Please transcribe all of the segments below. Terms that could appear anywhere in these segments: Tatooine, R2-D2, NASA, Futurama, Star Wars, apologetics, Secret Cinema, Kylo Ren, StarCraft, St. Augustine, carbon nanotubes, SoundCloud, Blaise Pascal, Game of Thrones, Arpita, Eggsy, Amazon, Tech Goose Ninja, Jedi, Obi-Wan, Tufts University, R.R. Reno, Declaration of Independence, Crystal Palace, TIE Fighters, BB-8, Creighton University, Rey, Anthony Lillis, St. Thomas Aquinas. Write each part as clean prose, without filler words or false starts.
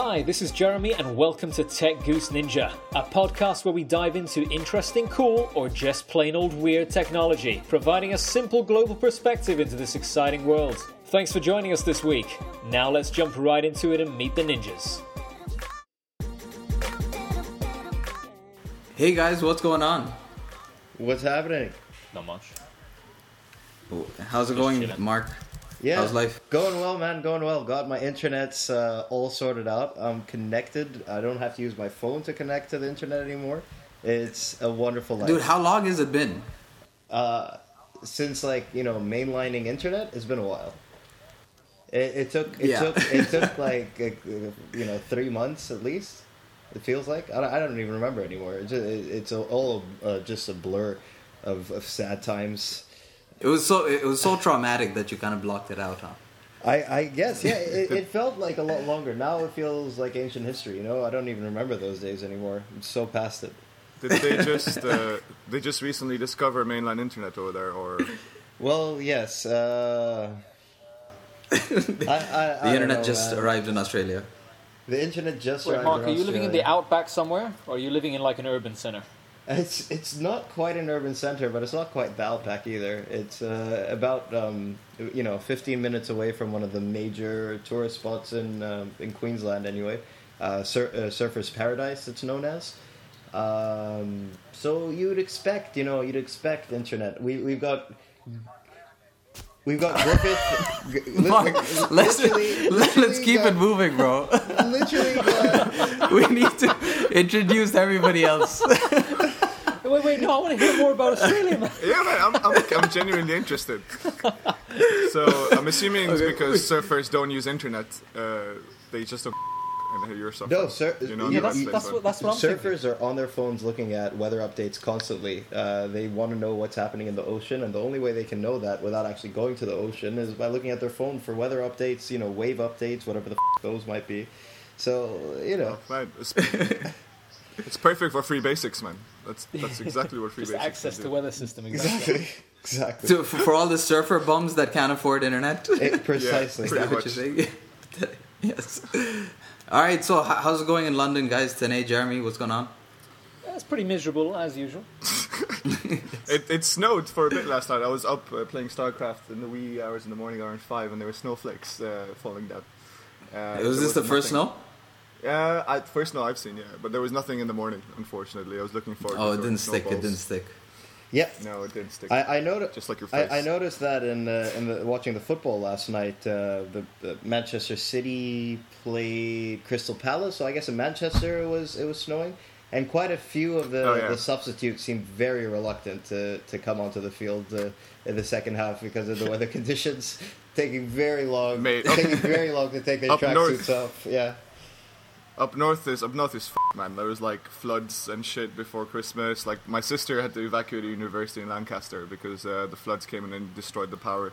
Hi, this is Jeremy and welcome to Tech Goose Ninja, a podcast where we dive into interesting, cool, or just plain old weird technology, providing a simple global perspective into this exciting world. Thanks for joining us this week. Now let's jump right into it and meet the ninjas. Hey guys, what's going on? What's happening? Not much. How's it going, Mark? Yeah, how's life? Going well, man, going well. Got my internet's all sorted out. I'm connected. I don't have to use my phone to connect to the internet anymore. It's a wonderful life. Dude, how long has it been? Since, like, you know, mainlining internet, it's been a while. It took like, you know, 3 months at least, it feels like. I don't even remember anymore. It's just a blur of sad times. It was so traumatic that you kind of blocked it out, huh? I guess, yeah. It felt like a lot longer. Now it feels like ancient history, you know? I don't even remember those days anymore. I'm so past it. Did they just they recently discover mainline internet over there, or...? Well, yes. The internet just arrived in Australia. The internet just arrived in Australia. Mark, are you living in the outback somewhere, or are you living in, like, an urban center? It's not quite an urban center, but it's not quite the outback either. It's about 15 minutes away from one of the major tourist spots in Queensland. Anyway, Surfer's Paradise, it's known as. So you'd expect internet. We've got Griffith. Mark, let's keep it moving, bro. We need to introduce everybody else. Wait, no, I want to hear more about Australia, man. Yeah, man, I'm genuinely interested. So, I'm assuming it's because surfers don't use internet. They just don't and you're suffering. No, that's what I'm surfers thinking. Are on their phones looking at weather updates constantly. They want to know what's happening in the ocean, and the only way they can know that without actually going to the ocean is by looking at their phone for weather updates, you know, wave updates, whatever the those might be. So, you know. It's perfect for free basics, man. That's exactly what free basics is. Access to weather system, exactly. So for all the surfer bums that can't afford internet? Precisely. Yeah, is that what you're saying? Yes. All right, so how's it going in London, guys? Today, Jeremy, what's going on? Yeah, it's pretty miserable, as usual. It snowed for a bit last night. I was up playing StarCraft in the wee hours in the morning around 5, and there were snowflakes falling down. Was this the first snow? Yeah, first snow I've seen, yeah. But there was nothing in the morning, unfortunately. I was looking forward to it. Oh, it didn't stick. Yeah. No, it didn't stick. I noticed, just like your face. I noticed that in watching the football last night, the Manchester City played Crystal Palace, so I guess in Manchester it was snowing. And quite a few of the substitutes seemed very reluctant to come onto the field in the second half because of the weather conditions, taking very long to take their tracksuits off. Yeah. Up north is man. There was like floods and shit before Christmas. Like my sister had to evacuate a university in Lancaster because the floods came in and destroyed the power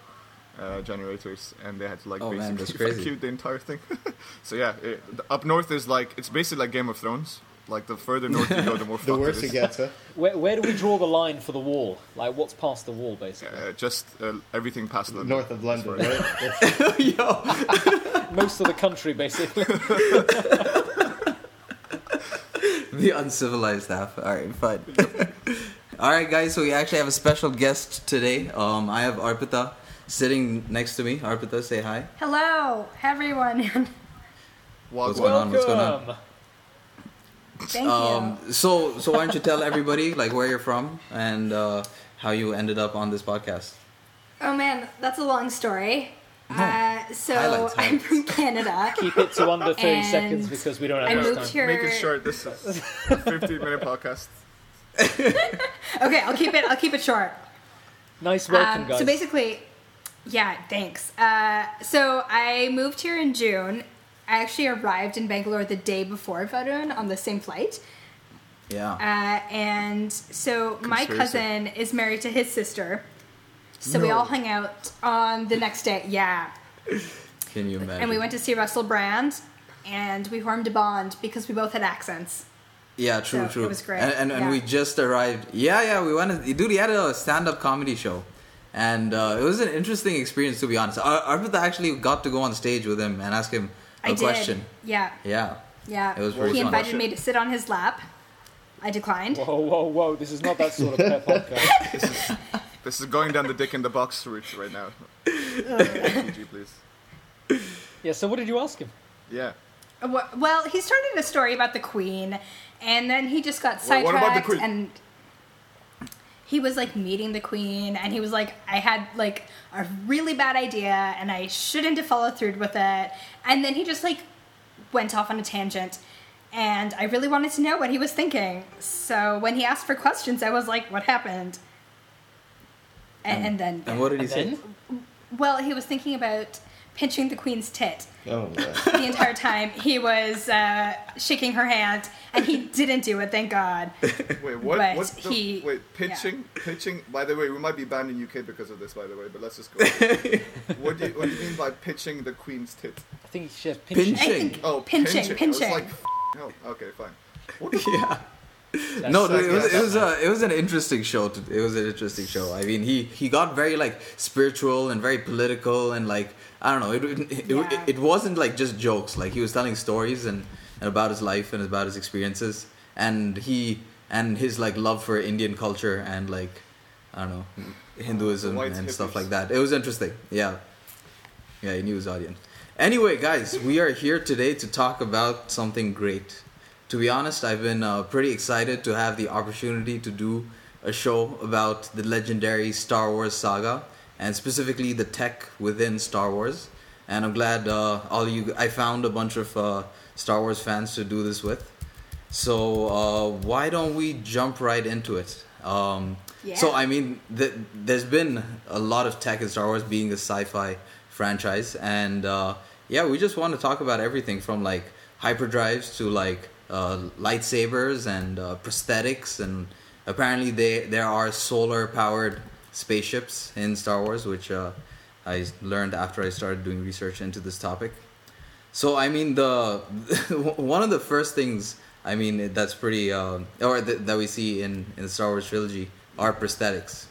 generators, and they had to basically evacuate the entire thing. So yeah, up north is like it's basically like Game of Thrones. Like the further north you go, the more the worse it gets. Huh? Where do we draw the line for the wall? Like what's past the wall, basically? Just everything past London. North of London, right? Yo. Most of the country, basically. The uncivilized half. All right, fine. All right, guys. So we actually have a special guest today. I have Arpita sitting next to me. Arpita, say hi. Hello, everyone. What's going on? Thank you. So why don't you tell everybody like where you're from and how you ended up on this podcast? Oh man, that's a long story. No. Highlights. I'm from Canada. Keep it to under 30 seconds because we don't have enough time. Make it short. This is a 15-minute podcast. Okay, I'll keep it short. Nice welcome, guys. So basically, yeah, thanks. So I moved here in June. I actually arrived in Bangalore the day before Varun on the same flight. Yeah. And so my cousin is married to his sister. So we all hung out on the next day. Yeah. Can you imagine? And we went to see Russell Brand, and we formed a bond because we both had accents. Yeah, true. It was great. And we just arrived. Yeah, we went. Dude, he had a stand-up comedy show. And it was an interesting experience, to be honest. Arpita actually got to go on stage with him and ask him I did. Yeah. Yeah. Yeah. It was really fun. He invited me to sit on his lap. I declined. Whoa, whoa, whoa. This is not that sort of pair podcast. This is going down the dick in the box route right now. PG, please. Yeah, so what did you ask him? Yeah. Well, he started a story about the Queen, and then he just got sidetracked. What about the Queen? And he was, like, meeting the Queen, and he was like, I had, like, a really bad idea, and I shouldn't have followed through with it. And then he just, like, went off on a tangent, and I really wanted to know what he was thinking. So when he asked for questions, I was like, what happened? And then... And what did he say? Well, he was thinking about... pinching the Queen's tit. Oh, the entire time he was shaking her hand, and he didn't do it. Thank God. Wait, what? But what's the, wait, pinching, yeah. Pinching. By the way, we might be banned in UK because of this. By the way, but let's just go. What do you mean by pinching the Queen's tit? I think she has pinching. Pinching. I was like, hell. Okay, fine. What the yeah. That's no, so it was an interesting show. It was an interesting show. I mean, he got very like spiritual and very political and like I don't know. It wasn't like just jokes. Like he was telling stories and about his life and about his experiences and he and his like love for Indian culture and like I don't know Hinduism and hippies. Stuff like that. It was interesting. Yeah, yeah. He knew his audience. Anyway, guys, we are here today to talk about something great. To be honest, I've been pretty excited to have the opportunity to do a show about the legendary Star Wars saga, and specifically the tech within Star Wars. And I'm glad I found a bunch of Star Wars fans to do this with. So why don't we jump right into it? Yeah. So I mean, there's been a lot of tech in Star Wars, being a sci-fi franchise, and we just want to talk about everything from like hyperdrives to like. Lightsabers and prosthetics, and apparently there are solar powered spaceships in Star Wars, which I learned after I started doing research into this topic. So I mean one of the first things I mean that's pretty that we see in the Star Wars trilogy are prosthetics.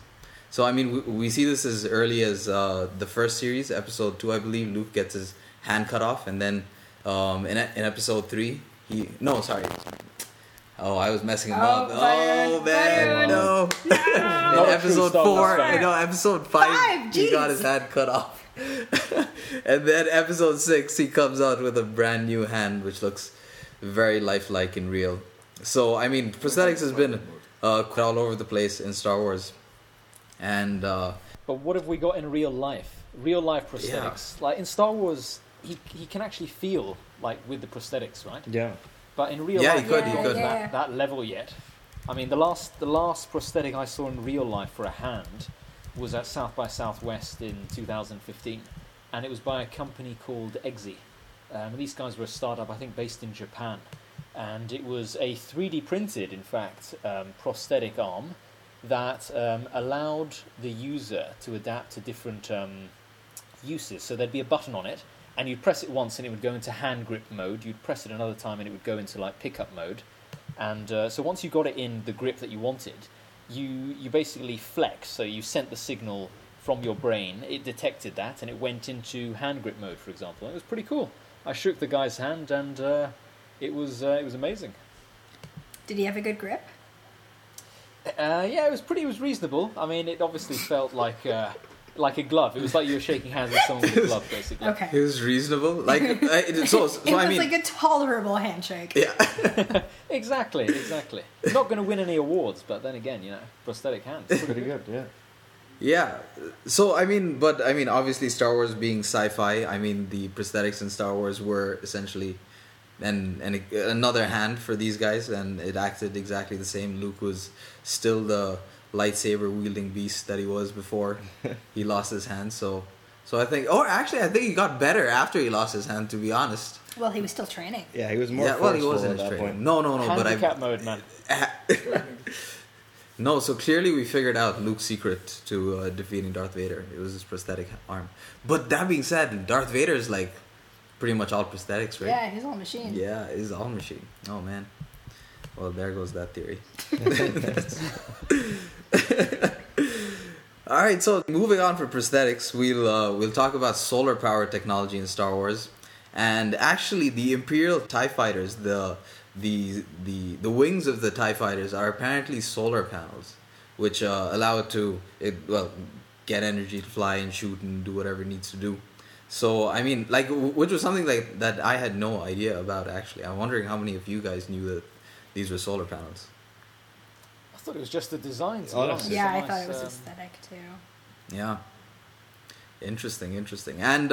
So I mean we see this as early as the first series, episode 2, I believe. Luke gets his hand cut off, and then in episode 3 I was messing him up. Varun, oh man, Varun. No. Episode 5 he got his hand cut off, and then episode 6 he comes out with a brand new hand which looks very lifelike and real. So I mean, prosthetics has been all over the place in Star Wars, and but what have we got in real life? Real life prosthetics, yeah. Like in Star Wars, he can actually feel. Like with the prosthetics, right? Yeah. But in real life, he could. That level yet. I mean, the last prosthetic I saw in real life for a hand was at South by Southwest in 2015, and it was by a company called Eggsy. These guys were a startup, I think, based in Japan, and it was a 3D printed, in fact, prosthetic arm that allowed the user to adapt to different uses. So there'd be a button on it. And you'd press it once and it would go into hand grip mode. You'd press it another time and it would go into like pickup mode. And so once you got it in the grip that you wanted, you basically flex. So you sent the signal from your brain. It detected that and it went into hand grip mode, for example. It was pretty cool. I shook the guy's hand and it was amazing. Did he have a good grip? Yeah, it was reasonable. I mean, it obviously felt like a glove. It was like you were shaking hands with someone with a glove, basically. Okay. It was reasonable. Like, it was like a tolerable handshake. Yeah. Exactly. Not going to win any awards, but then again, you know, prosthetic hands. Pretty good, yeah. Yeah. So, I mean, obviously Star Wars being sci-fi, I mean, the prosthetics in Star Wars were essentially another hand for these guys, and it acted exactly the same. Luke was still the lightsaber wielding beast that he was before he lost his hand. So I think, or actually, I think he got better after he lost his hand. To be honest, well, he was still training. Yeah, he was more. Yeah, well, he was in his training. No, handicap mode, man. No, so clearly we figured out Luke's secret to defeating Darth Vader. It was his prosthetic arm. But that being said, Darth Vader is like pretty much all prosthetics, right? Yeah, he's all machine. Yeah, he's all machine. Oh man. Well, there goes that theory. All right, so moving on from prosthetics, we'll talk about solar power technology in Star Wars, And actually, the Imperial TIE Fighters, the wings of the TIE Fighters are apparently solar panels, which allow it to get energy to fly and shoot and do whatever it needs to do. So, I mean, which was something that I had no idea about, actually. I'm wondering how many of you guys knew that these were solar panels. I thought it was just the designs. I thought it was aesthetic, too. Yeah. Interesting. And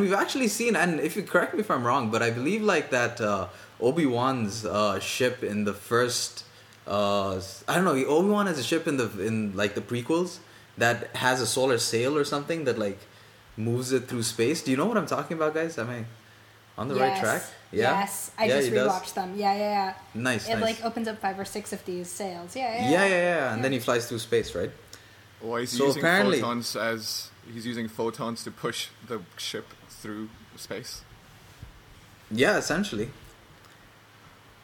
we've actually seen, and if you correct me if I'm wrong, but I believe that Obi-Wan's ship in the first, Obi-Wan has a ship in the prequels that has a solar sail or something that moves it through space. Do you know what I'm talking about, guys? Am I on the right track? Yeah? Yes. I just rewatched them. Yeah. Nice. It opens up 5 or 6 of these sails. Yeah. And then he flies through space, right? Or he's using photons to push the ship through space. Yeah, essentially.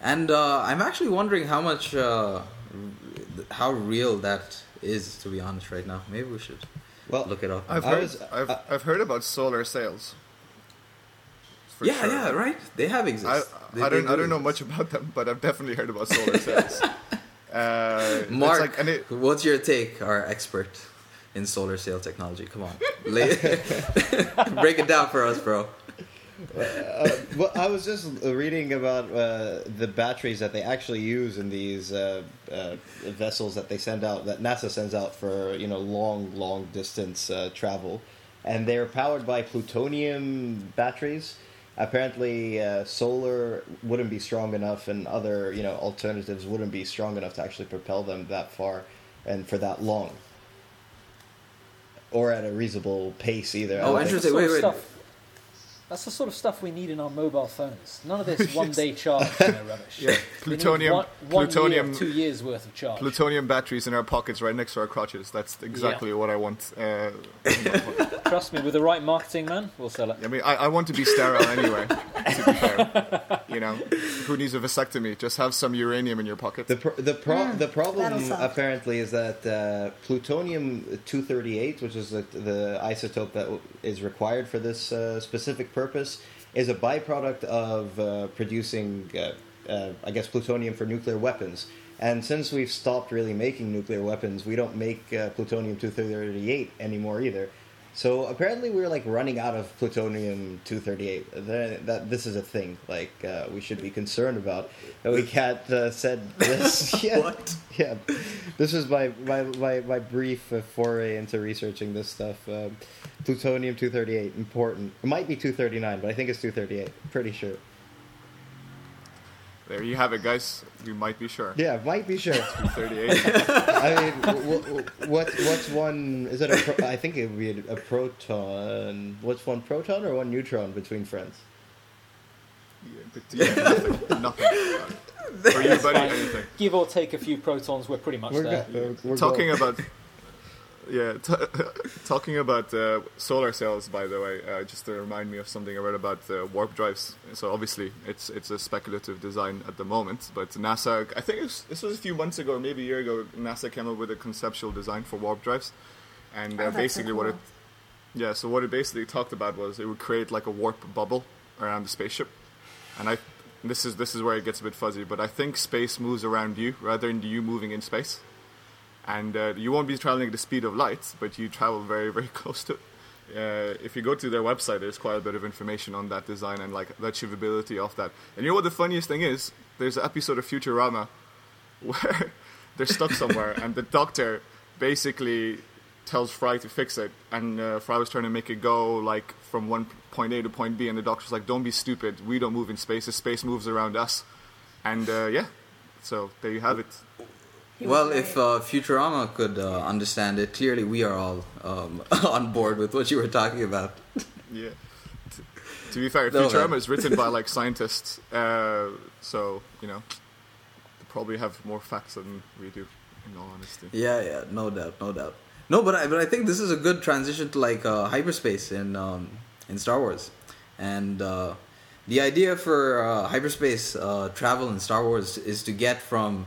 And I'm actually wondering how much, how real that is, to be honest, right now. Maybe we should look it up. I've heard about solar sails. Yeah, right. They have existed. I don't know much about them, but I've definitely heard about solar sails. Mark, what's your take? Our expert in solar sail technology. Come on, break it down for us, bro. I was just reading about the batteries that they actually use in these vessels that they send out, that NASA sends out for long distance travel, and they're powered by plutonium batteries. Apparently, solar wouldn't be strong enough, and other alternatives wouldn't be strong enough to actually propel them that far and for that long, or at a reasonable pace either. Oh, interesting. Wait. That's the sort of stuff we need in our mobile phones. None of this one-day charge kind of rubbish. Yeah. Plutonium. Year, 2 years worth of charge. Plutonium batteries in our pockets, right next to our crotches. That's exactly what I want. Trust me, with the right marketing, man, we'll sell it. I mean, I want to be sterile anyway. To be fair, who needs a vasectomy? Just have some uranium in your pocket. The problem apparently is that plutonium-238, which is the isotope that is required for this specific purpose, is a byproduct of producing, plutonium for nuclear weapons. And since we've stopped really making nuclear weapons, we don't make plutonium-238 anymore either. So apparently we're running out of plutonium-238. This is a thing we should be concerned about. We can't said this. Yeah. What? Yeah, this was my brief foray into researching this stuff. Plutonium-238, important. It might be 239, but I think it's 238. Pretty sure. There you have it, guys. You might be sure. Yeah, might be sure. 238. I mean, what's one? Is it I think it would be a proton. What's one proton or one neutron between friends? Yeah, nothing. For you, buddy, anything. Give or take a few protons, we're pretty much there. Talking about solar cells, by the way, just to remind me of something I read about warp drives. So obviously, it's a speculative design at the moment. But NASA, I think this was a few months ago, maybe a year ago, NASA came up with a conceptual design for warp drives. And basically what it basically talked about was it would create a warp bubble around the spaceship. And this is where it gets a bit fuzzy, but I think space moves around you rather than you moving in space. And you won't be traveling at the speed of light, but you travel very, very close to it. If you go to their website, there's quite a bit of information on that design and the achievability of that. And you know what the funniest thing is? There's an episode of Futurama where they're stuck somewhere, and the doctor basically tells Fry to fix it. And Fry was trying to make it go from one point A to point B, and the doctor's like, "Don't be stupid. We don't move in space. The space moves around us." And so there you have it. Well, if Futurama could understand it, clearly we are all on board with what you were talking about. Yeah. To be fair, Futurama is written by scientists, so they probably have more facts than we do, in all honesty. Yeah, no doubt. No, but I think this is a good transition to hyperspace in Star Wars, and the idea for hyperspace travel in Star Wars is to get from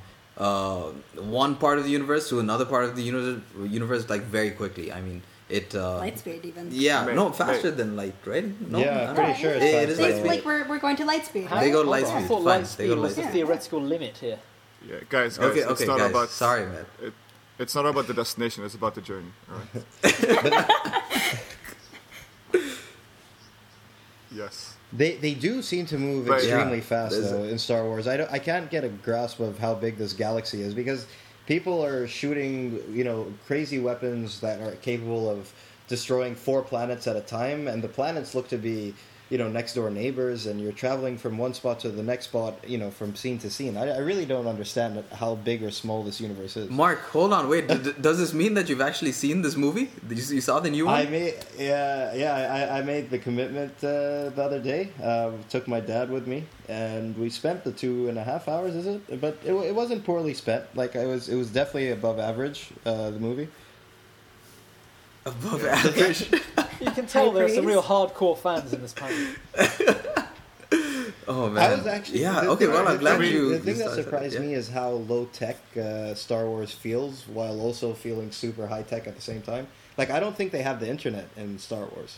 one part of the universe to another part of the universe very quickly. I mean, It light speed even. Yeah, right. No, faster than light, right? No, yeah, pretty sure it's light speed. Like we're going to light speed. They go to light speed. They go to light speed. What's the theoretical limit here? Yeah, guys, okay, it's not guys. About... Sorry, man. It's not about the destination, it's about the journey. All right. Yes. They do seem to move extremely fast, though, in Star Wars. I can't get a grasp of how big this galaxy is, because people are shooting, crazy weapons that are capable of destroying 4 planets at a time, and the planets look to be... next door neighbors, and you're traveling from one spot to the next spot, from scene to scene. I really don't understand how big or small this universe is. Mark, hold on, wait. Does this mean that you've actually seen this movie? You saw the new one? I made the commitment the other day. Took my dad with me, and we spent the 2.5 hours, is it? But it wasn't poorly spent. It was definitely above average, the movie. Above average. You can tell there's some real hardcore fans in this panel. Oh man! I was actually I'm glad you. The thing that surprised me is how low tech Star Wars feels, while also feeling super high tech at the same time. I don't think they have the internet in Star Wars.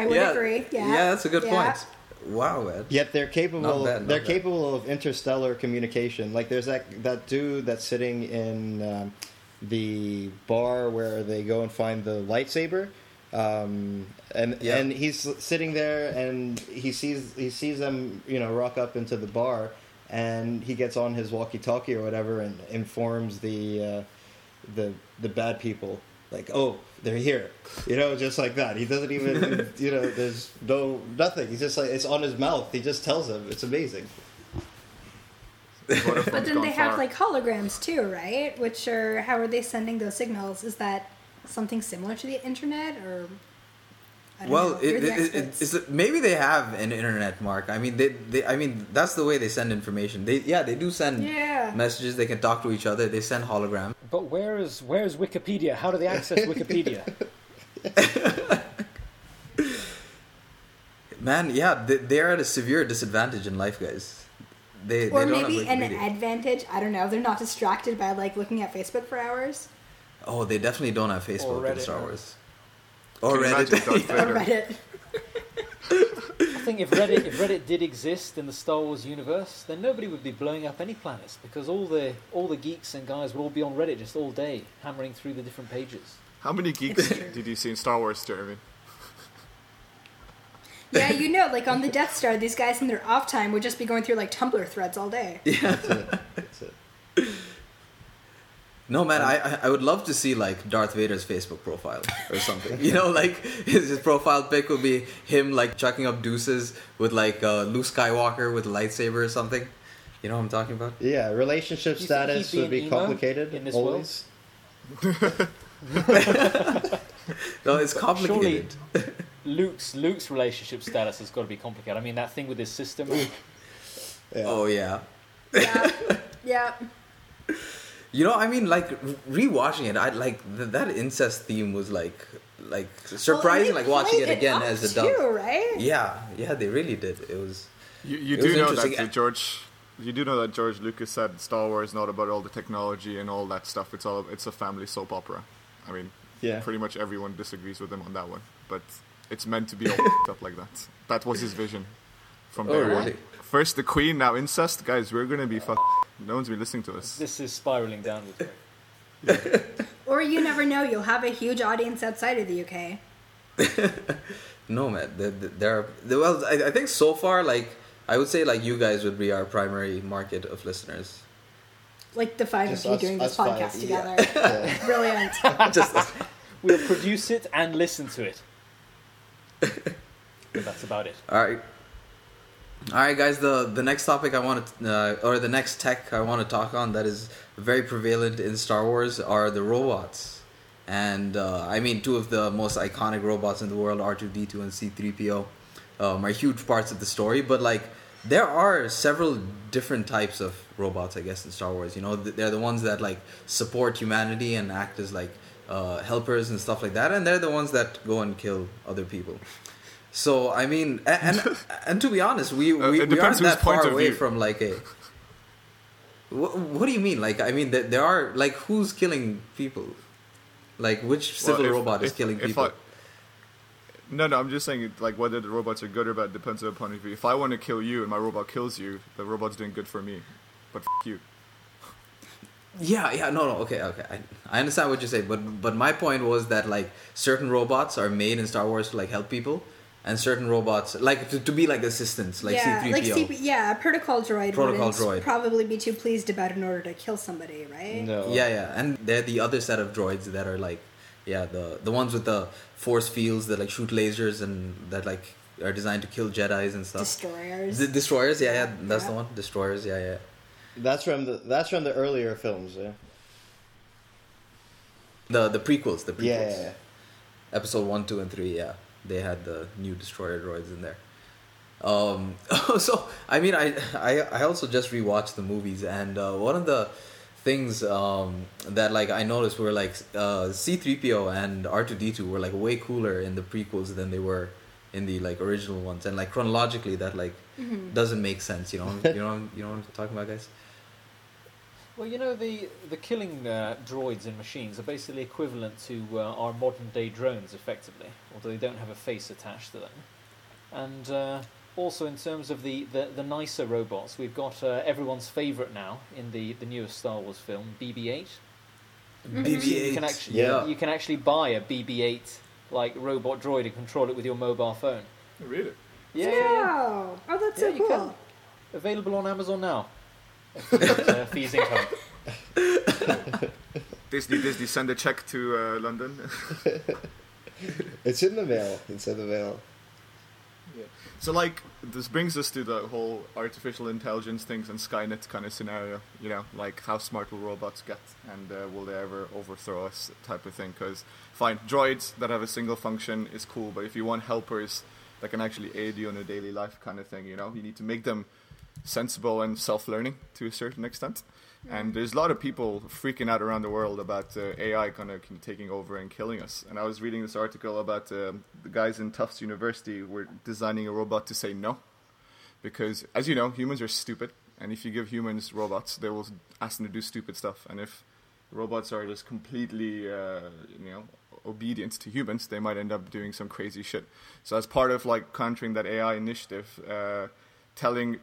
I would agree. Yeah, that's a good point. Wow, man. Yet they're capable. They're capable of interstellar communication. There's that dude that's sitting in. The bar where they go and find the lightsaber, and he's sitting there, and he sees them, rock up into the bar, and he gets on his walkie-talkie or whatever and informs the bad people, they're here, just like that. He doesn't even, there's nothing. He's just it's on his mouth. He just tells them. It's amazing. But then they have holograms too, right? Which are how are they sending those signals? Is that something similar to the internet, or I don't know. Maybe they have an internet, Mark. I mean, they that's the way they send information. They do send messages. They can talk to each other. They send holograms. But where is Wikipedia? How do they access Wikipedia? Man, they're at a severe disadvantage in life, guys. They don't maybe an advantage. I don't know. They're not distracted by looking at Facebook for hours. Oh, they definitely don't have Facebook in Star Wars. Or Reddit. I think if Reddit did exist in the Star Wars universe, then nobody would be blowing up any planets, because all the geeks and guys would all be on Reddit just all day, hammering through the different pages. How many geeks did you see in Star Wars, Jeremy? Yeah, on the Death Star, these guys in their off time would just be going through, Tumblr threads all day. Yeah, that's it. No, man, I would love to see, Darth Vader's Facebook profile or something. His profile pic would be him, chucking up deuces with, Luke Skywalker with a lightsaber or something. You know what I'm talking about? Yeah, relationship status would be complicated in this always. World? No, it's complicated. Surely... Luke's relationship status has got to be complicated. I mean, that thing with his system. Yeah. Oh yeah. Yeah. Rewatching it, I that incest theme was surprising. Watching it again as an adult, right? Yeah, they really did. It was. You do know that George Lucas said Star Wars is not about all the technology and all that stuff. It's a family soap opera. I mean, pretty much everyone disagrees with him on that one, but. It's meant to be all fucked up like that. That was his vision from there on. Really? First the Queen, now incest. Guys, we're going to be fucked. No one's been listening to us. This is spiraling downwards. Yeah. Or you never know. You'll have a huge audience outside of the UK. No, man. I think so far, I would say, you guys would be our primary market of listeners. The five of you doing this podcast together. Yeah. Brilliant. We'll produce it and listen to it. But that's about it. All right, guys. The next topic I want to, or the next tech I want to talk on that is very prevalent in Star Wars are the robots, and two of the most iconic robots in the world, R2-D2 and C-3PO, are huge parts of the story. But there are several different types of robots, I guess, in Star Wars. They're the ones that support humanity and act as helpers and stuff like that, and they're the ones that go and kill other people. So I mean, and to be honest, we aren't that far away from What do you mean? Like, I mean, there are... Like, who's killing people? Like, which civil robot is killing people? No, I'm just saying, like, whether the robots are good or bad depends on the point of view. If I want to kill you and my robot kills you, the robot's doing good for me. But f*** you. Okay. I understand what you're saying, but my point was that, like, certain robots are made in Star Wars to, like, help people, and certain robots, like, to be, like, assistants, like C-3PO. A protocol droid would probably be too pleased about in order to kill somebody, right? No. Yeah, and they're the other set of droids that are, like, the ones with the force fields that, like, shoot lasers and that, like, are designed to kill Jedis and stuff. Destroyers. Destroyers, yeah, that's the one. Destroyers, yeah. That's from the earlier films, yeah. The prequels, Yeah. Episode 1, 2, and 3, yeah. They had the new destroyer droids in there. So, I mean, I also just rewatched the movies, and one of the things that, like, I noticed were, like, C-3PO and R2-D2 were, like, way cooler in the prequels than they were in the, like, original ones, and, like, chronologically that, like, doesn't make sense, you know? you know what I'm talking about, guys? Well, you know, the killing droids and machines are basically equivalent to our modern-day drones, effectively, although they don't have a face attached to them. And also, in terms of the nicer robots, we've got everyone's favourite now in the newest Star Wars film, BB-8. BB-8, You can actually buy a BB-8, like, robot droid and control it with your mobile phone. Really? Yeah. Wow. Oh, that's so cool. Can. Available on Amazon now. Fees income. Disney, send a check to London. It's in the mail. Yeah. So, like, this brings us to the whole artificial intelligence things and Skynet kind of scenario. You know, like, how smart will robots get, and will they ever overthrow us, type of thing. Because, fine, droids that have a single function is cool, but if you want helpers that can actually aid you in a daily life kind of thing, you know, you need to make them sensible and self-learning to a certain extent. And there's a lot of people freaking out around the world about AI kind of taking over and killing us. And I was reading this article about the guys in Tufts University were designing a robot to say no. Because, as you know, humans are stupid. And if you give humans robots, they will ask them to do stupid stuff. And if robots are just completely, obedient to humans, they might end up doing some crazy shit. So as part of, like, countering that AI initiative...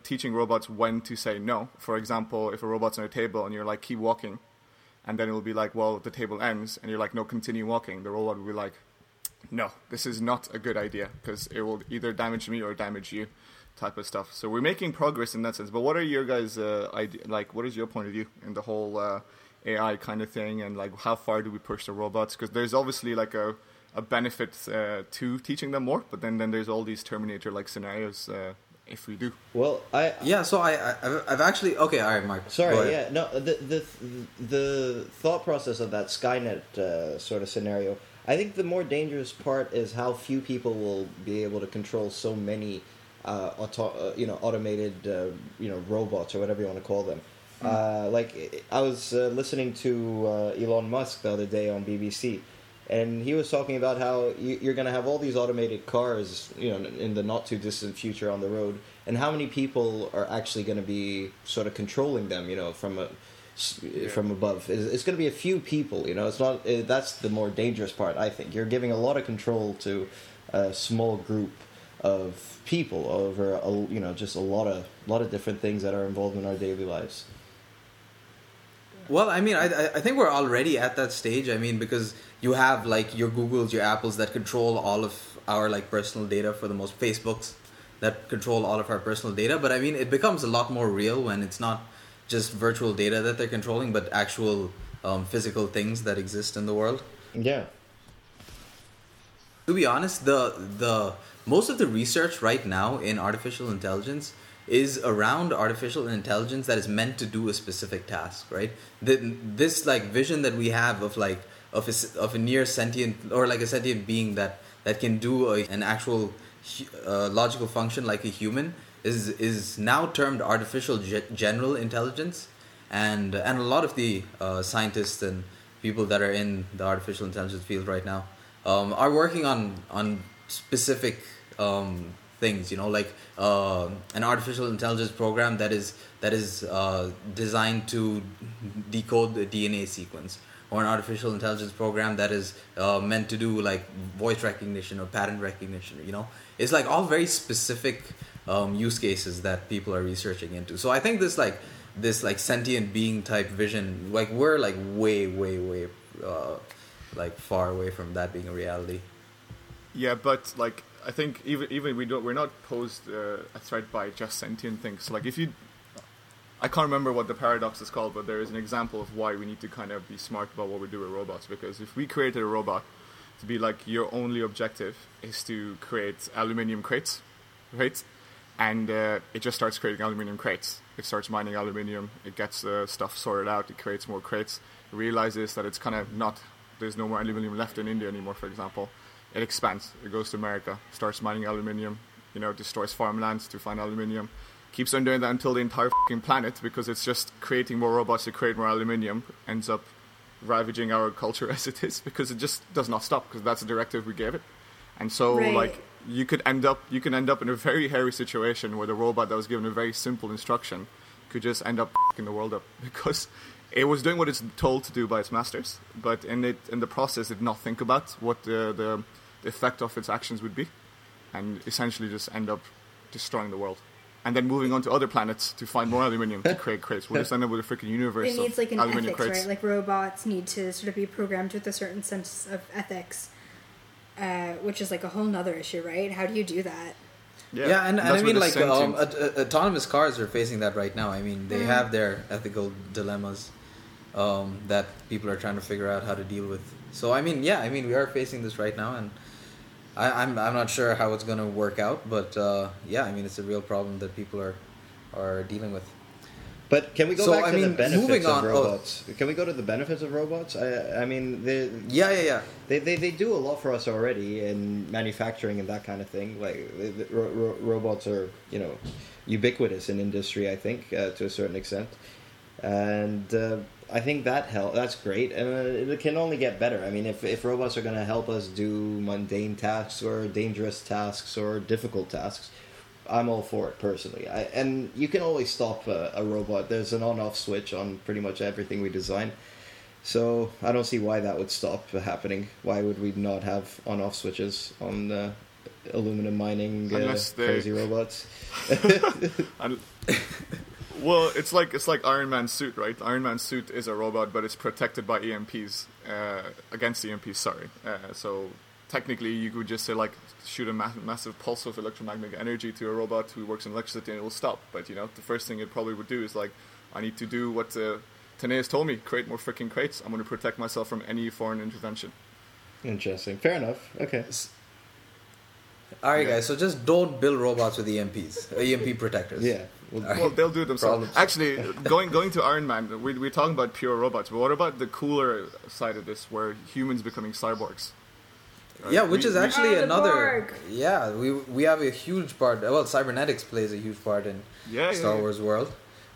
teaching robots when to say no. For example, if a robot's on a table and you're like, keep walking, and then it'll be like, well, the table ends, and you're like, no, continue walking, the robot will be like, no, this is not a good idea, because it will either damage me or damage you, type of stuff. So we're making progress in that sense. But what are your guys' what is your point of view in the whole AI kind of thing, and, like, how far do we push the robots? Because there's obviously, like, a benefit to teaching them more, but then there's all these Terminator-like scenarios if we do. Well, I've actually... Okay, all right, Mark. Sorry, yeah, no, the thought process of that Skynet sort of scenario, I think the more dangerous part is how few people will be able to control so many automated robots, or whatever you want to call them. Like, I was listening to Elon Musk the other day on BBC, and he was talking about how you're going to have all these automated cars, you know, in the not-too-distant future on the road, and how many people are actually going to be sort of controlling them, you know, from above. It's going to be a few people, you know. It's not. That's the more dangerous part, I think. You're giving a lot of control to a small group of people over, just a lot of different things that are involved in our daily lives. Well, I mean, I think we're already at that stage. I mean, because you have, like, your Googles, your Apples that control all of our, like, personal data for the most, Facebooks that control all of our personal data. But, I mean, it becomes a lot more real when it's not just virtual data that they're controlling, but actual physical things that exist in the world. Yeah. To be honest, the most of the research right now in artificial intelligence is around artificial intelligence that is meant to do a specific task, right? This, like, vision that we have of, like, of a near sentient, or, like, a sentient being that can do an actual logical function like a human is now termed artificial general intelligence, and a lot of the scientists and people that are in the artificial intelligence field right now are working on specific things, you know, like an artificial intelligence program that is designed to decode the DNA sequence, or an artificial intelligence program that is meant to do like voice recognition or pattern recognition. You know, it's like all very specific use cases that people are researching into. So I think this sentient being type vision, like we're like way like far away from that being a reality. Yeah, but like I think even we're not posed a threat by just sentient things. Like I can't remember what the paradox is called, but there is an example of why we need to kind of be smart about what we do with robots. Because if we created a robot to be like, your only objective is to create aluminium crates, right? And it just starts creating aluminium crates. It starts mining aluminium. It gets stuff sorted out. It creates more crates. It realizes that it's kind of not... There's no more aluminium left in India anymore, for example. It expands. It goes to America. Starts mining aluminium. You know, destroys farmlands to find aluminium. Keeps on doing that until the entire fucking planet, because it's just creating more robots to create more aluminium, ends up ravaging our culture as it is, because it just does not stop, because that's the directive we gave it. And so, right. Like, you can end up in a very hairy situation where the robot that was given a very simple instruction could just end up fucking the world up, because it was doing what it's told to do by its masters, but in the process it did not think about what the effect of its actions would be, and essentially just end up destroying the world. And then moving on to other planets to find more aluminium to create crates. We'll just end up with a freaking universe. It needs like an ethics, crates. Right? Like robots need to sort of be programmed with a certain sense of ethics, which is like a whole nother issue, right? How do you do that? Yeah, and I mean, like autonomous cars are facing that right now. I mean, they have their ethical dilemmas that people are trying to figure out how to deal with. So I mean, yeah, I mean, we are facing this right now, and. I'm not sure how it's going to work out, but yeah, I mean, it's a real problem that people are dealing with. But can we go back to the benefits of robots? Can we go to the benefits of robots? I mean, yeah. They do a lot for us already in manufacturing and that kind of thing. Like the robots are, you know, ubiquitous in industry, I think, to a certain extent, and. I think that helps. That's great, and it can only get better. I mean, if robots are going to help us do mundane tasks or dangerous tasks or difficult tasks, I'm all for it personally. And you can always stop a robot. There's an on-off switch on pretty much everything we design, so I don't see why that would stop happening. Why would we not have on-off switches on aluminum mining crazy robots? Well, it's like Iron Man's suit, right? Iron Man's suit is a robot, but it's protected by EMPs, against EMPs, sorry. So technically, you could just say, like, shoot a massive pulse of electromagnetic energy to a robot who works in electricity and it will stop. But, you know, the first thing it probably would do is, like, I need to do what Tanea's told me, create more freaking crates. I'm going to protect myself from any foreign intervention. Interesting. Fair enough. Okay. All right, guys, so just don't build robots with EMP protectors. Yeah. Well, they'll do it themselves. Actually, going to Iron Man, we're talking about pure robots, but what about the cooler side of this, where humans becoming cyborgs? Right? Yeah, which is actually another... Yeah, we have a huge part... Well, cybernetics plays a huge part in Star Wars world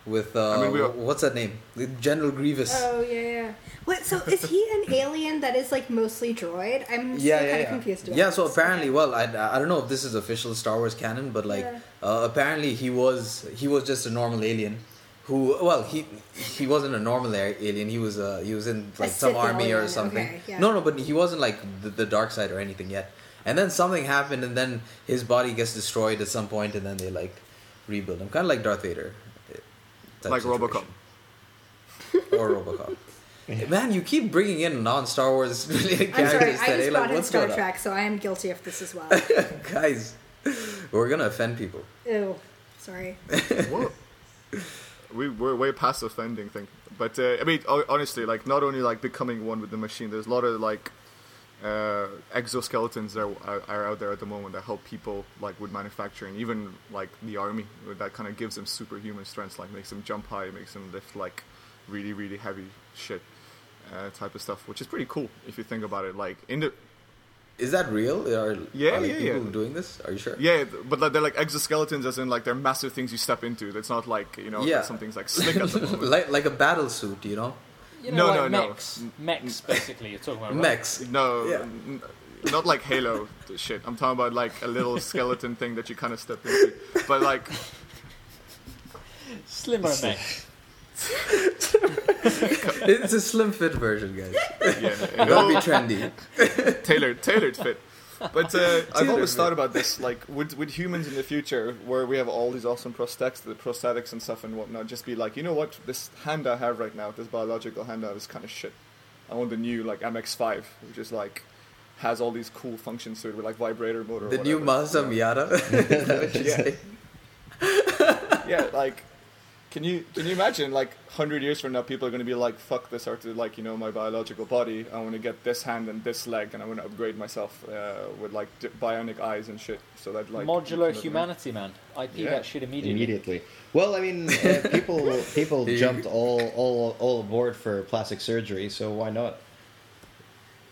with... what's that name? General Grievous. Oh, yeah. Wait, so is he an alien that is, like, mostly droid? I'm still kind of confused about this. Yeah, so apparently, well, I don't know if this is official Star Wars canon, but, like, apparently he was just a normal alien who... Well, he wasn't a normal alien. He was in, like, some army alien or something. Okay, yeah. No, but he wasn't, like, the dark side or anything yet. And then something happened, and then his body gets destroyed at some point, and then they, like, rebuild him. Kind of like Darth Vader. Like Robocop. Or Robocop. Man, you keep bringing in non-Star Wars characters. I'm sorry, I just brought in Star Trek, so I am guilty of this as well. Guys, we're going to offend people. Ew, sorry. We're way past offending thing. But, I mean, honestly, like, not only, like, becoming one with the machine, there's a lot of, like, exoskeletons that are out there at the moment that help people, like, with manufacturing. Even, like, the army, that kind of gives them superhuman strength, like, makes them jump high, makes them lift, like, really, really heavy shit. Type of stuff, which is pretty cool if you think about it. Like, is that real? Are people doing this? Are you sure? Yeah, but like, they're like exoskeletons, as in like they're massive things you step into. That's not like, you know, some things like slick at the moment. like a battle suit, you know? You know, no, like no, mechs. Mechs, basically. You're talking about mechs. Right? No, yeah. Not like Halo shit. I'm talking about like a little skeleton thing that you kind of step into. But like... Slimmer mech. It's a slim fit version, guys. Yeah, that'll be trendy. Tailored fit. But I've always thought about this, like, would humans in the future, where we have all these awesome prosthetics and stuff and whatnot, just be like, you know what, this hand I have right now, this biological hand I have is kind of shit. I want the new, like, MX-5, which is, like, has all these cool functions to it with, like, vibrator motor or whatever. The new Mazda Miata? Yeah. Yeah, like... Can you imagine, like, 100 years from now, people are going to be like, fuck this, art, like, you know, my biological body, I want to get this hand and this leg, and I want to upgrade myself with, like, bionic eyes and shit, so that, like... Modular humanity, man. I'd do that shit immediately. Well, I mean, people jumped all aboard for plastic surgery, so why not?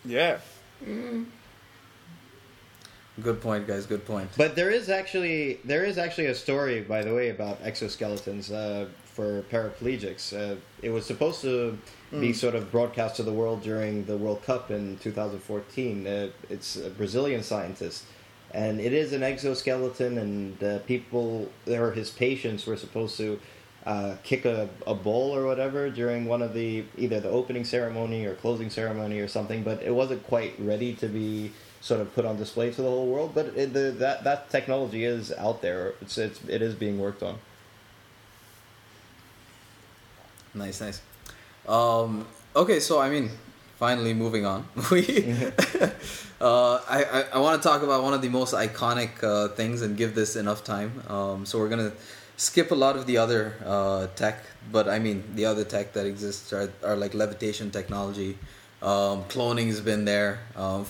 Yeah. Mm. Good point, guys. Good point. But there is actually a story, by the way, about exoskeletons for paraplegics. It was supposed to be sort of broadcast to the world during the World Cup in 2014. It's a Brazilian scientist, and it is an exoskeleton. And people, or his patients, were supposed to kick a ball or whatever during one of the either the opening ceremony or closing ceremony or something. But it wasn't quite ready to be sort of put on display to the whole world, but that technology is out there. It is being worked on. Nice. Okay, so I mean, finally moving on. I want to talk about one of the most iconic things and give this enough time. So we're gonna skip a lot of the other tech, but I mean, the other tech that exists are like levitation technology. Cloning's been there.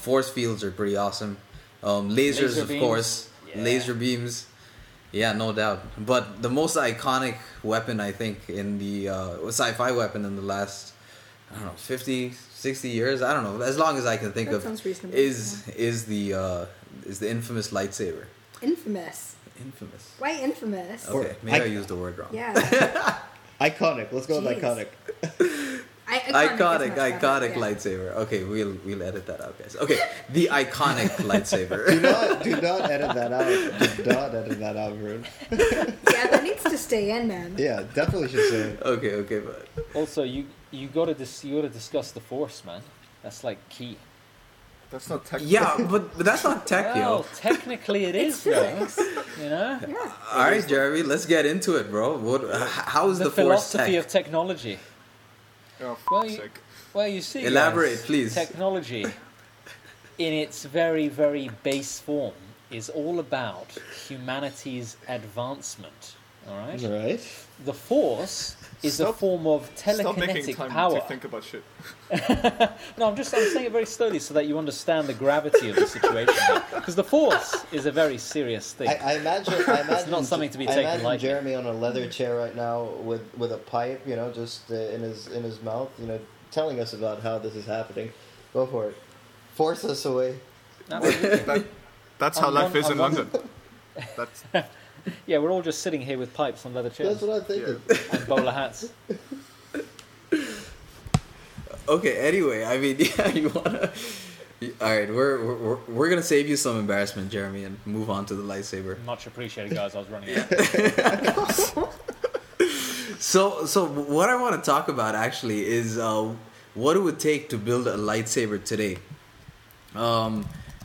Force fields are pretty awesome. Lasers, of course. Yeah. Laser beams. Yeah, no doubt. But the most iconic weapon, I think, in the sci-fi weapon in the last, I don't know, 50, 60 years, I don't know, as long as I can think that of, sounds reasonable, is the infamous lightsaber. Infamous. Why infamous? Okay, maybe I used the word wrong. Yeah. Iconic. Let's go with iconic. Iconic lightsaber. Okay, we'll edit that out, guys. Okay, the iconic lightsaber. Do not edit that out. Do not edit that out, Varun. Yeah, that needs to stay in, man. Yeah, definitely should stay in. Okay, but also you gotta discuss the Force, man. That's like key. That's not tech. Yeah, but that's not tech, yo. Technically it is, though. You know? Yeah. All right, Jeremy, let's get into it, bro. How is the Force tech? The philosophy of technology. Oh, you see, elaborate, guys, please. Technology, in its very, very base form, is all about humanity's advancement. All right. Right. The Force is a form of telekinetic power. Stop making time to think about shit. No, I'm saying it very slowly so that you understand the gravity of the situation. Because the Force is a very serious thing. I imagine it's not something to be taken lightly. I imagine Jeremy on a leather chair right now with a pipe, you know, just in his mouth, you know, telling us about how this is happening. Go for it. Force us away. That's how life is in London. That's... Yeah, we're all just sitting here with pipes on leather chairs. That's what I'm thinking. And bowler hats. Okay. Anyway, I mean, yeah, you wanna? All right, we're gonna save you some embarrassment, Jeremy, and move on to the lightsaber. Much appreciated, guys. I was running out. So what I want to talk about actually is what it would take to build a lightsaber today.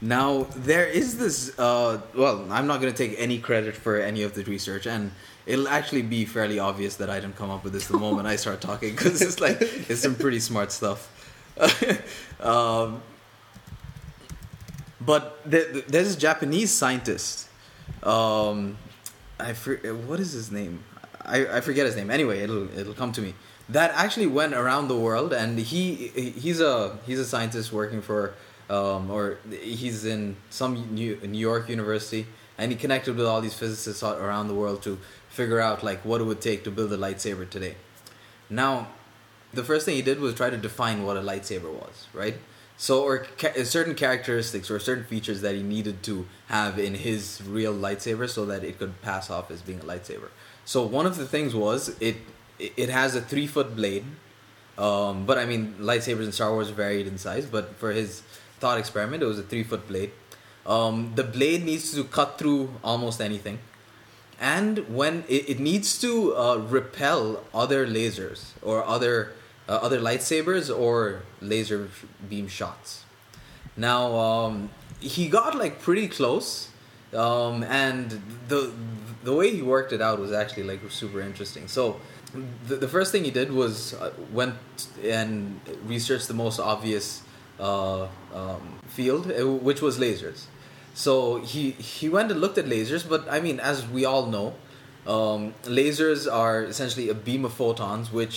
Now, there is this, I'm not going to take any credit for any of the research, and it'll actually be fairly obvious that I didn't come up with this the moment I start talking, because it's like, it's some pretty smart stuff. But there's a Japanese scientist, what is his name? I forget his name. Anyway, it'll come to me. That actually went around the world, and he's a scientist working for... or he's in some New York university, and he connected with all these physicists around the world to figure out like what it would take to build a lightsaber today. Now, the first thing he did was try to define what a lightsaber was, right? So, or certain characteristics or certain features that he needed to have in his real lightsaber so that it could pass off as being a lightsaber. So one of the things was it has a 3-foot blade, but I mean lightsabers in Star Wars varied in size, but for his thought experiment. It was a 3-foot blade. The blade needs to cut through almost anything. And when it needs to repel other lasers or other lightsabers or laser beam shots. Now, he got like pretty close, and the way he worked it out was actually like super interesting. So the first thing he did was went and researched the most obvious field, which was lasers. So he went and looked at lasers, but I mean, as we all know, lasers are essentially a beam of photons which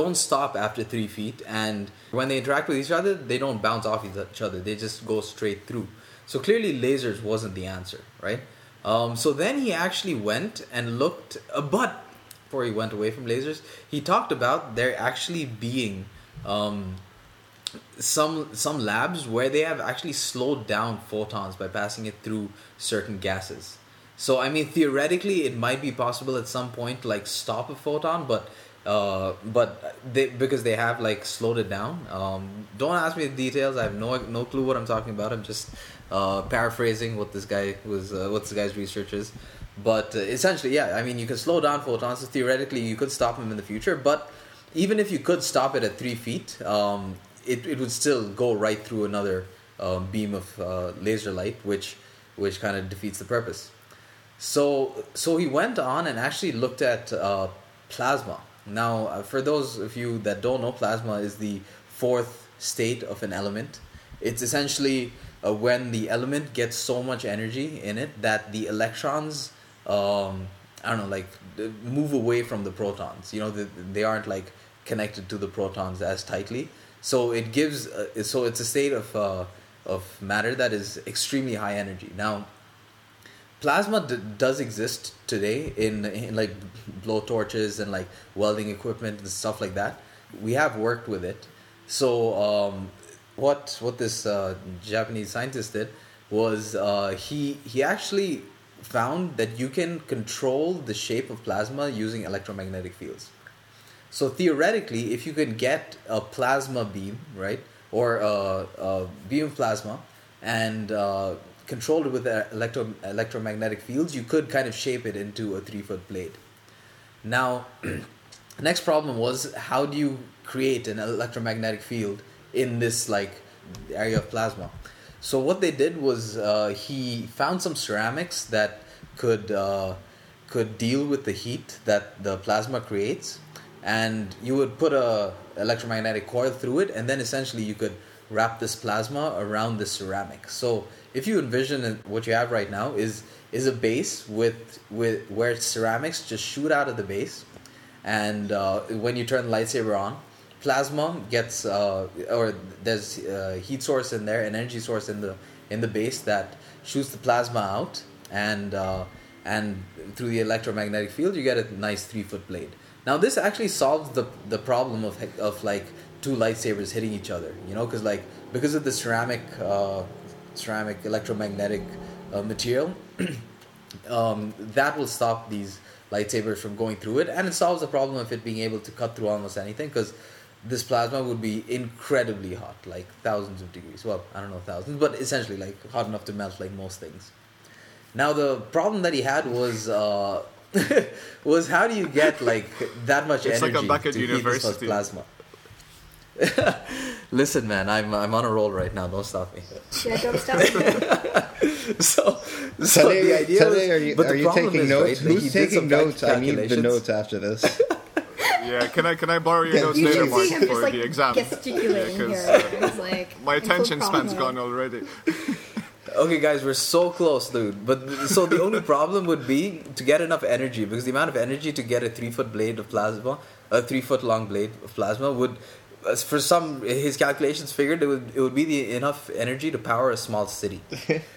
don't stop after 3 feet, and when they interact with each other, they don't bounce off each other. They just go straight through. So clearly lasers wasn't the answer, right? So then he actually went and looked, but before he went away from lasers, he talked about there actually being some labs where they have actually slowed down photons by passing it through certain gases. So I mean, theoretically, it might be possible at some point, like stop a photon, but because they have like slowed it down. Don't ask me the details. I have no clue what I'm talking about. I'm just paraphrasing what this guy was, what this guy's research is. But essentially, yeah, I mean, you can slow down photons. So theoretically, you could stop them in the future. But even if you could stop it at 3 feet, it would still go right through another beam of laser light, which kind of defeats the purpose. So he went on and actually looked at plasma. Now, for those of you that don't know, plasma is the fourth state of an element. It's essentially when the element gets so much energy in it that the electrons, move away from the protons. You know, they aren't like connected to the protons as tightly. So it gives. So it's a state of matter that is extremely high energy. Now, plasma does exist today in like blowtorches and like welding equipment and stuff like that. We have worked with it. So what this Japanese scientist did was he actually found that you can control the shape of plasma using electromagnetic fields. So theoretically, if you could get a plasma beam, right, or a beam of plasma and controlled with electromagnetic fields, you could kind of shape it into a 3-foot blade. Now, next problem was, how do you create an electromagnetic field in this like area of plasma? So what they did was he found some ceramics that could deal with the heat that the plasma creates, and you would put a electromagnetic coil through it, and then essentially you could wrap this plasma around the ceramic. So if you envision what you have right now is a base with where ceramics just shoot out of the base, and when you turn the lightsaber on, plasma gets or there's a heat source in there, an energy source in the base that shoots the plasma out, and through the electromagnetic field you get a nice 3-foot blade. Now this actually solves the problem of like two lightsabers hitting each other, you know, because of the ceramic electromagnetic material that will stop these lightsabers from going through it, and it solves the problem of it being able to cut through almost anything, because this plasma would be incredibly hot, like thousands of degrees. Well, I don't know thousands, but essentially like hot enough to melt like most things. Now the problem that he had was was how do you get like that much energy like I'm back at to university. Heat this plasma? Listen, man, I'm on a roll right now. Don't stop me. Yeah, don't stop me. So Tale, the idea was, are you taking notes? Right, who's taking notes? I need the notes after this. Yeah, can I borrow your notes later, Mark, for like the exam? Gesticulating here. My attention span's gone already. Okay, guys, we're so close, dude. But so the only problem would be to get enough energy, because the amount of energy to get a 3-foot blade of plasma, a 3-foot long blade of plasma would. For some, his calculations figured it would be enough energy to power a small city.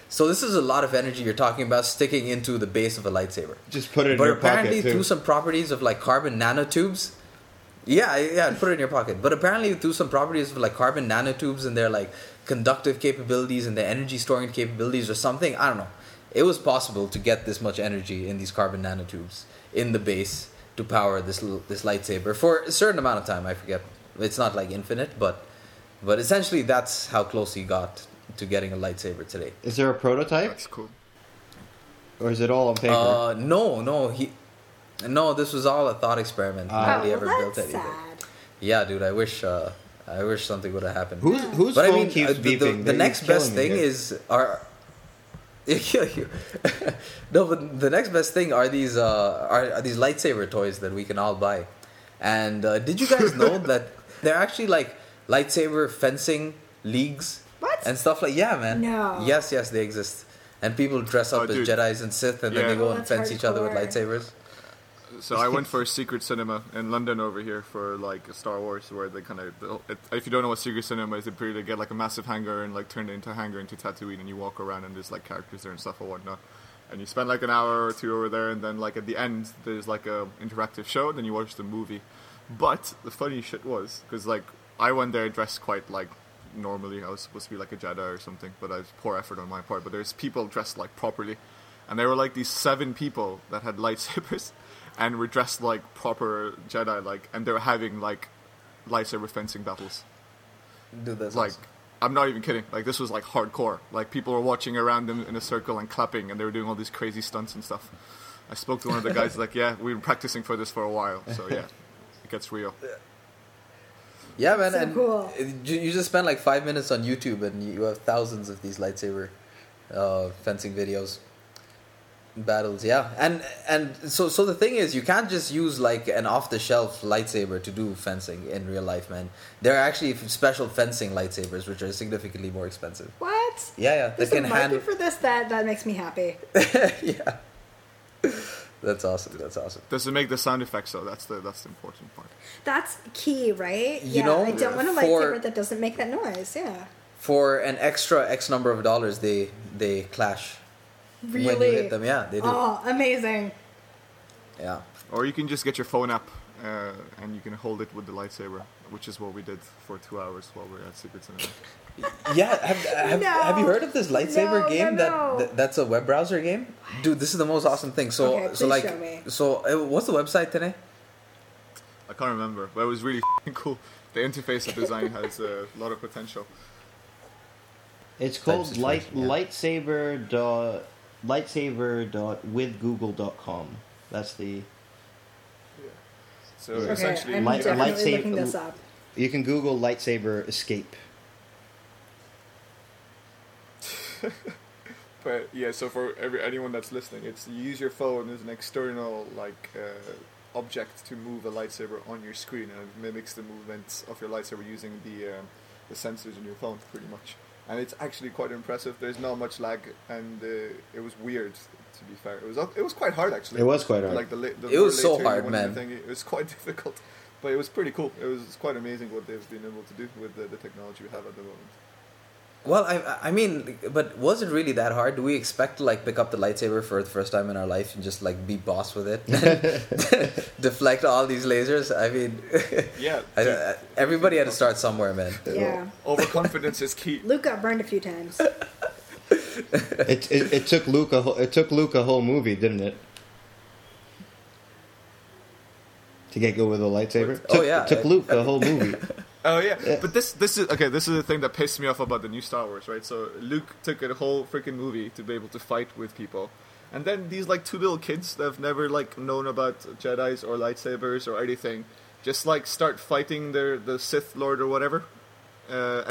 So this is a lot of energy you're talking about sticking into the base of a lightsaber. Just put it in your pocket. But apparently through some properties of like carbon nanotubes, yeah, put it in your pocket. But apparently through some properties of like carbon nanotubes and their like conductive capabilities and their energy storing capabilities or something, I don't know. It was possible to get this much energy in these carbon nanotubes in the base to power this lightsaber for a certain amount of time. I forget. It's not like infinite, but essentially that's how close he got to getting a lightsaber today. Is there a prototype? That's cool. Or is it all on paper? No, this was all a thought experiment. Nobody ever built anything. Sad. Yeah, dude, I wish something would have happened. Whose phone keeps beeping? The next best thing is It'll kill you. No, but the next best thing are these lightsaber toys that we can all buy. And did you guys know that they're actually like lightsaber fencing leagues? What? And stuff like, yeah, man. No. Yes, they exist. And people dress up as Jedis and Sith, and then they go and fence each other with lightsabers. So I went for Secret Cinema in London over here for like Star Wars, where they kind of, if you don't know what Secret Cinema is, they get like a massive hangar and like turn it into a hangar into Tatooine, and you walk around and there's like characters there and stuff and whatnot. And you spend like an hour or two over there, and then like at the end there's like a interactive show, and then you watch the movie. But the funny shit was, because like I went there dressed quite like normally, I was supposed to be like a Jedi or something, but I was poor effort on my part. But there's people dressed like properly, and there were like these 7 people that had lightsabers. And we're dressed like proper Jedi, like, and they're having like lightsaber fencing battles. Dude, that's like awesome. I'm not even kidding. Like, this was like hardcore. Like, people were watching around them in a circle and clapping, and they were doing all these crazy stunts and stuff. I spoke to one of the guys, like, yeah, we've been practicing for this for a while, so yeah, it gets real. Yeah, man, so cool. You just spend like 5 minutes on YouTube, and you have thousands of these lightsaber fencing videos. Battles, yeah, and so the thing is, you can't just use like an off-the-shelf lightsaber to do fencing in real life, man. There are actually special fencing lightsabers which are significantly more expensive. What? Yeah. There's a market for this. That makes me happy. Yeah, that's awesome. Does it make the sound effects though? That's the important part. That's key, right? I don't want a lightsaber that doesn't make that noise. Yeah. For an extra X number of dollars, they clash. Really? When you hit them, yeah, they do. Oh, amazing. Yeah. Or you can just get your phone up and you can hold it with the lightsaber, which is what we did for 2 hours while we were at Secret Cinema. Yeah, have you heard of this lightsaber game? No. That's a web browser game? What? Dude, this is the most awesome thing. So, okay, so like, show me. So what's the website today? I can't remember, but it was really cool. The interface of design has a lot of potential. It's called lightsaber.withgoogle.com. That's the... Yeah. So okay, essentially... I'm definitely looking this up. You can Google lightsaber escape. But yeah, so for anyone that's listening, it's you use your phone as an external object to move a lightsaber on your screen, and it mimics the movements of your lightsaber using the sensors in your phone, pretty much. And it's actually quite impressive. There's not much lag, and it was weird, to be fair. It was quite hard, actually. It was quite hard. Like the it was so hard, man. It was quite difficult, but it was pretty cool. It was quite amazing what they've been able to do with the technology we have at the moment. Well, I mean, but was it really that hard? Do we expect to, like, pick up the lightsaber for the first time in our life and just, like, be boss with it? Deflect all these lasers? I mean, yeah, everybody had to start somewhere, man. Yeah. Overconfidence is key. Luke got burned a few times. It took Luke a whole movie, didn't it? To get good with a lightsaber? It took Luke a whole movie. Oh yeah, but this is the thing that pissed me off about the new Star Wars, right? So Luke took a whole freaking movie to be able to fight with people, and then these like 2 little kids that have never like known about Jedis or lightsabers or anything, just like start fighting the Sith Lord or whatever. No.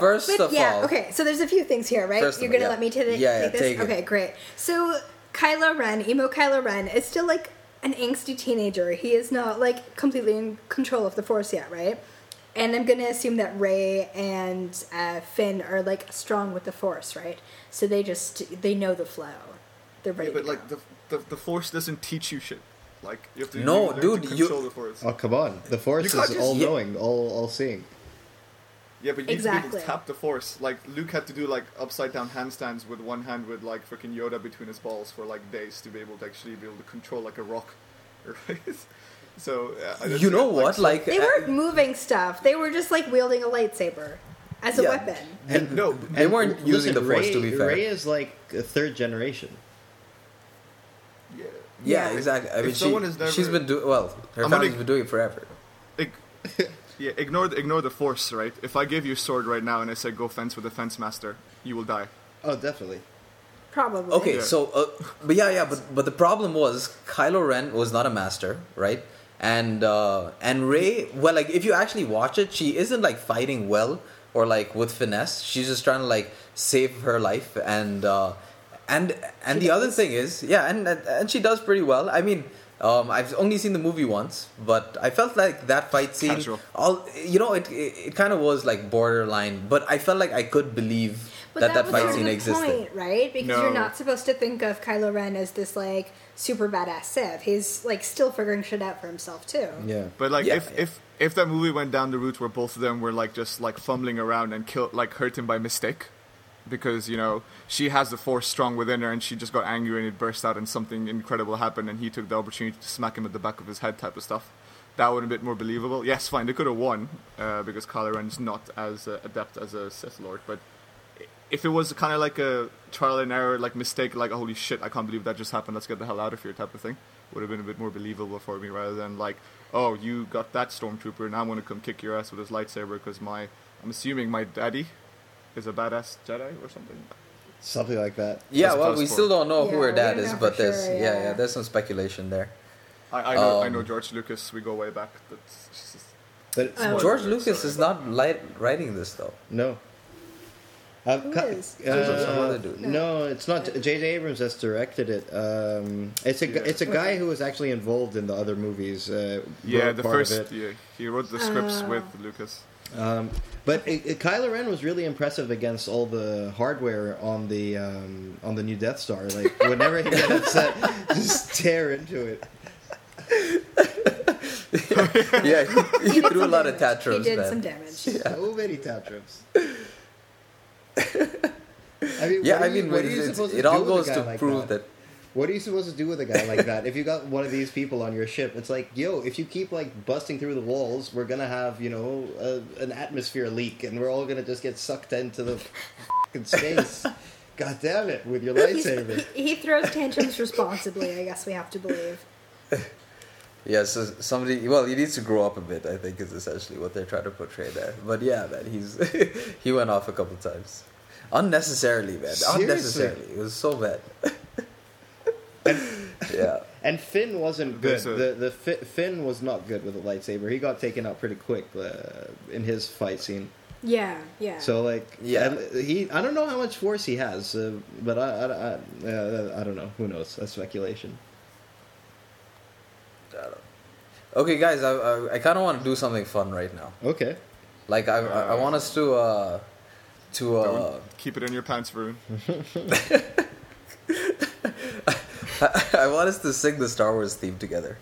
First of all, okay. So there's a few things here, right? You're gonna let me take this. Take it. Okay, great. So Kylo Ren, emo Kylo Ren, is still like an angsty teenager. He is not like completely in control of the Force yet, right? And I'm going to assume that Rey and Finn are, like, strong with the Force, right? So they know the flow. They're ready to go. Like, the Force doesn't teach you shit. Like, you have to control the Force. Oh, come on. The Force is all-knowing, all-seeing. Yeah, but you need to be able to tap the Force. Like, Luke had to do, like, upside-down handstands with one hand with, like, freaking Yoda between his balls for, like, days to be able to control, like, a rock. Right? So you know what? Like they weren't moving stuff. They were just like wielding a lightsaber as a weapon. They weren't using the Force. To be fair, Rey is like a 3rd generation. Yeah. Yeah, exactly. I mean, she's been doing. Well, her family's been doing it forever. Yeah, ignore the force, right? If I gave you a sword right now and I said go fence with the fence master, you will die. Oh, definitely. Probably. Okay, yeah. So, but the problem was Kylo Ren was not a master, right? And Rey, well, like if you actually watch it, she isn't like fighting well or like with finesse. She's just trying to like save her life, and the other thing is, yeah, and she does pretty well. I mean, I've only seen the movie once, but I felt like that fight scene, casual. It kind of was like borderline, but I felt like I could believe. But that fight scene existed. Point, right? Because you're not supposed to think of Kylo Ren as this, like, super badass Sith. He's, like, still figuring shit out for himself, too. Yeah. But, like, if that movie went down the route where both of them were, like, just, like, fumbling around and hurt him by mistake, because, you know, she has the Force strong within her and she just got angry and it burst out and something incredible happened and he took the opportunity to smack him at the back of his head type of stuff, that would have been a bit more believable. Yes, fine, they could have won, because Kylo Ren's not as adept as a Sith Lord, but... If it was kind of like a trial and error, like mistake, like, oh, holy shit, I can't believe that just happened, let's get the hell out of here type of thing, would have been a bit more believable for me rather than like, oh, you got that stormtrooper, now I'm going to come kick your ass with his lightsaber because I'm assuming my daddy is a badass Jedi or something. Something like that. Yeah, well, we still don't know who her dad is, but there's some speculation there. I know George Lucas, we go way back. But George Lucas is not writing this, though. No. No, it's not. J.J. Abrams has directed it. It's a guy who was actually involved in the other movies. He wrote the scripts with Lucas. But Kylo Ren was really impressive against all the hardware on the new Death Star. Like whenever he got upset, just tear into it. Yeah, he threw a lot of tantrums. He did some damage. Yeah. So many tantrums. It all goes to prove that. What are you supposed to do with a guy like that? If you got one of these people on your ship, it's like, yo, if you keep like busting through the walls, we're gonna have an atmosphere leak, and we're all gonna just get sucked into the fucking space. God damn it! With your lightsaber, he throws tantrums responsibly. I guess we have to believe. Yeah, so he needs to grow up a bit, I think, is essentially what they're trying to portray there. But yeah, man, he went off a couple times. Unnecessarily, man. Seriously? Unnecessarily. It was so bad. And Finn wasn't good. Finn was not good with the lightsaber. He got taken out pretty quick in his fight scene. Yeah, yeah. So, like, I don't know how much force he has, but I don't know. Who knows? That's speculation. Okay, guys, I kind of want to do something fun right now. Okay. Like, I want us to keep it in your pants, Varun. I want us to sing the Star Wars theme together.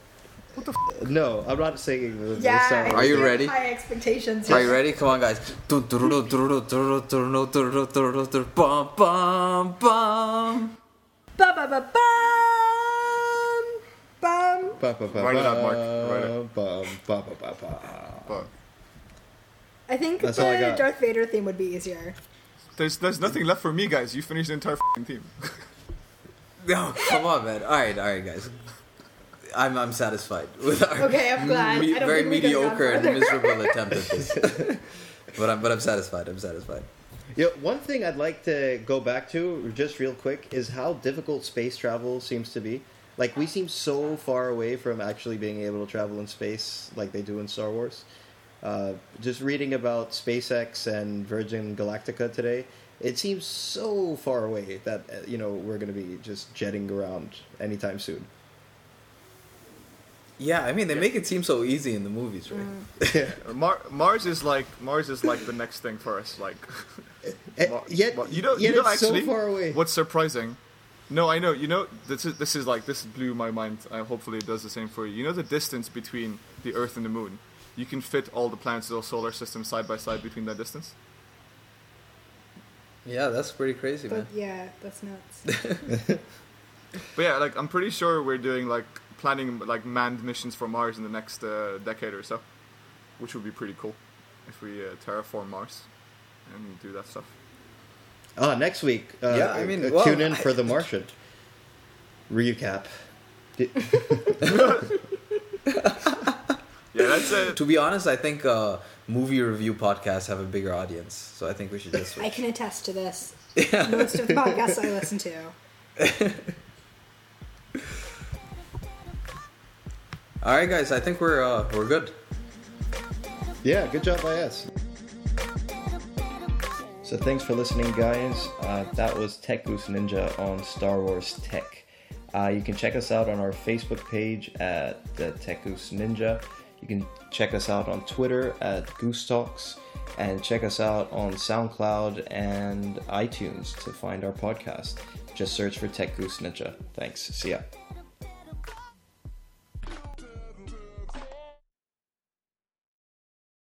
What the f***? No, I'm not singing the Star Wars. Are you ready? High expectations. Are you ready? Come on, guys. Bum, bum, bum. Ba, ba, ba, ba. I think that's the Darth Vader theme would be easier. There's nothing left for me, guys. You finished the entire f***ing theme. No, come on, man. All right, guys. I'm satisfied with our I'm glad. Very mediocre and miserable attempt at this. But I'm satisfied. I'm satisfied. Yeah, one thing I'd like to go back to just real quick is how difficult space travel seems to be. Like, we seem so far away from actually being able to travel in space like they do in Star Wars. Just reading about SpaceX and Virgin Galactica today, it seems so far away that, we're going to be just jetting around anytime soon. Yeah, I mean, they make it seem so easy in the movies, right? Yeah. Mars is like the next thing for us. Like, you don't actually, so far away. What's surprising... No, I know. This blew my mind. Hopefully it does the same for you. You know the distance between the Earth and the Moon? You can fit all the planets of the solar system side by side between that distance? Yeah, that's pretty crazy, man. Yeah, that's nuts. But yeah, like, I'm pretty sure we're doing, like, planning, like, manned missions for Mars in the next decade or so, which would be pretty cool if we terraform Mars and do that stuff. Oh, next week. Tune in for The Martian recap. Yeah, That's it. To be honest, I think movie review podcasts have a bigger audience, so I think we should just switch. I can attest to this. Yeah. Most of the podcasts I listen to. All right, guys. I think we're good. Yeah, good job by us. So thanks for listening, guys. That was Tech Goose Ninja on Star Wars Tech. You can check us out on our Facebook page at the Tech Goose Ninja. You can check us out on Twitter at Goose Talks, and check us out on SoundCloud and iTunes to find our podcast. Just search for Tech Goose Ninja. Thanks. See ya.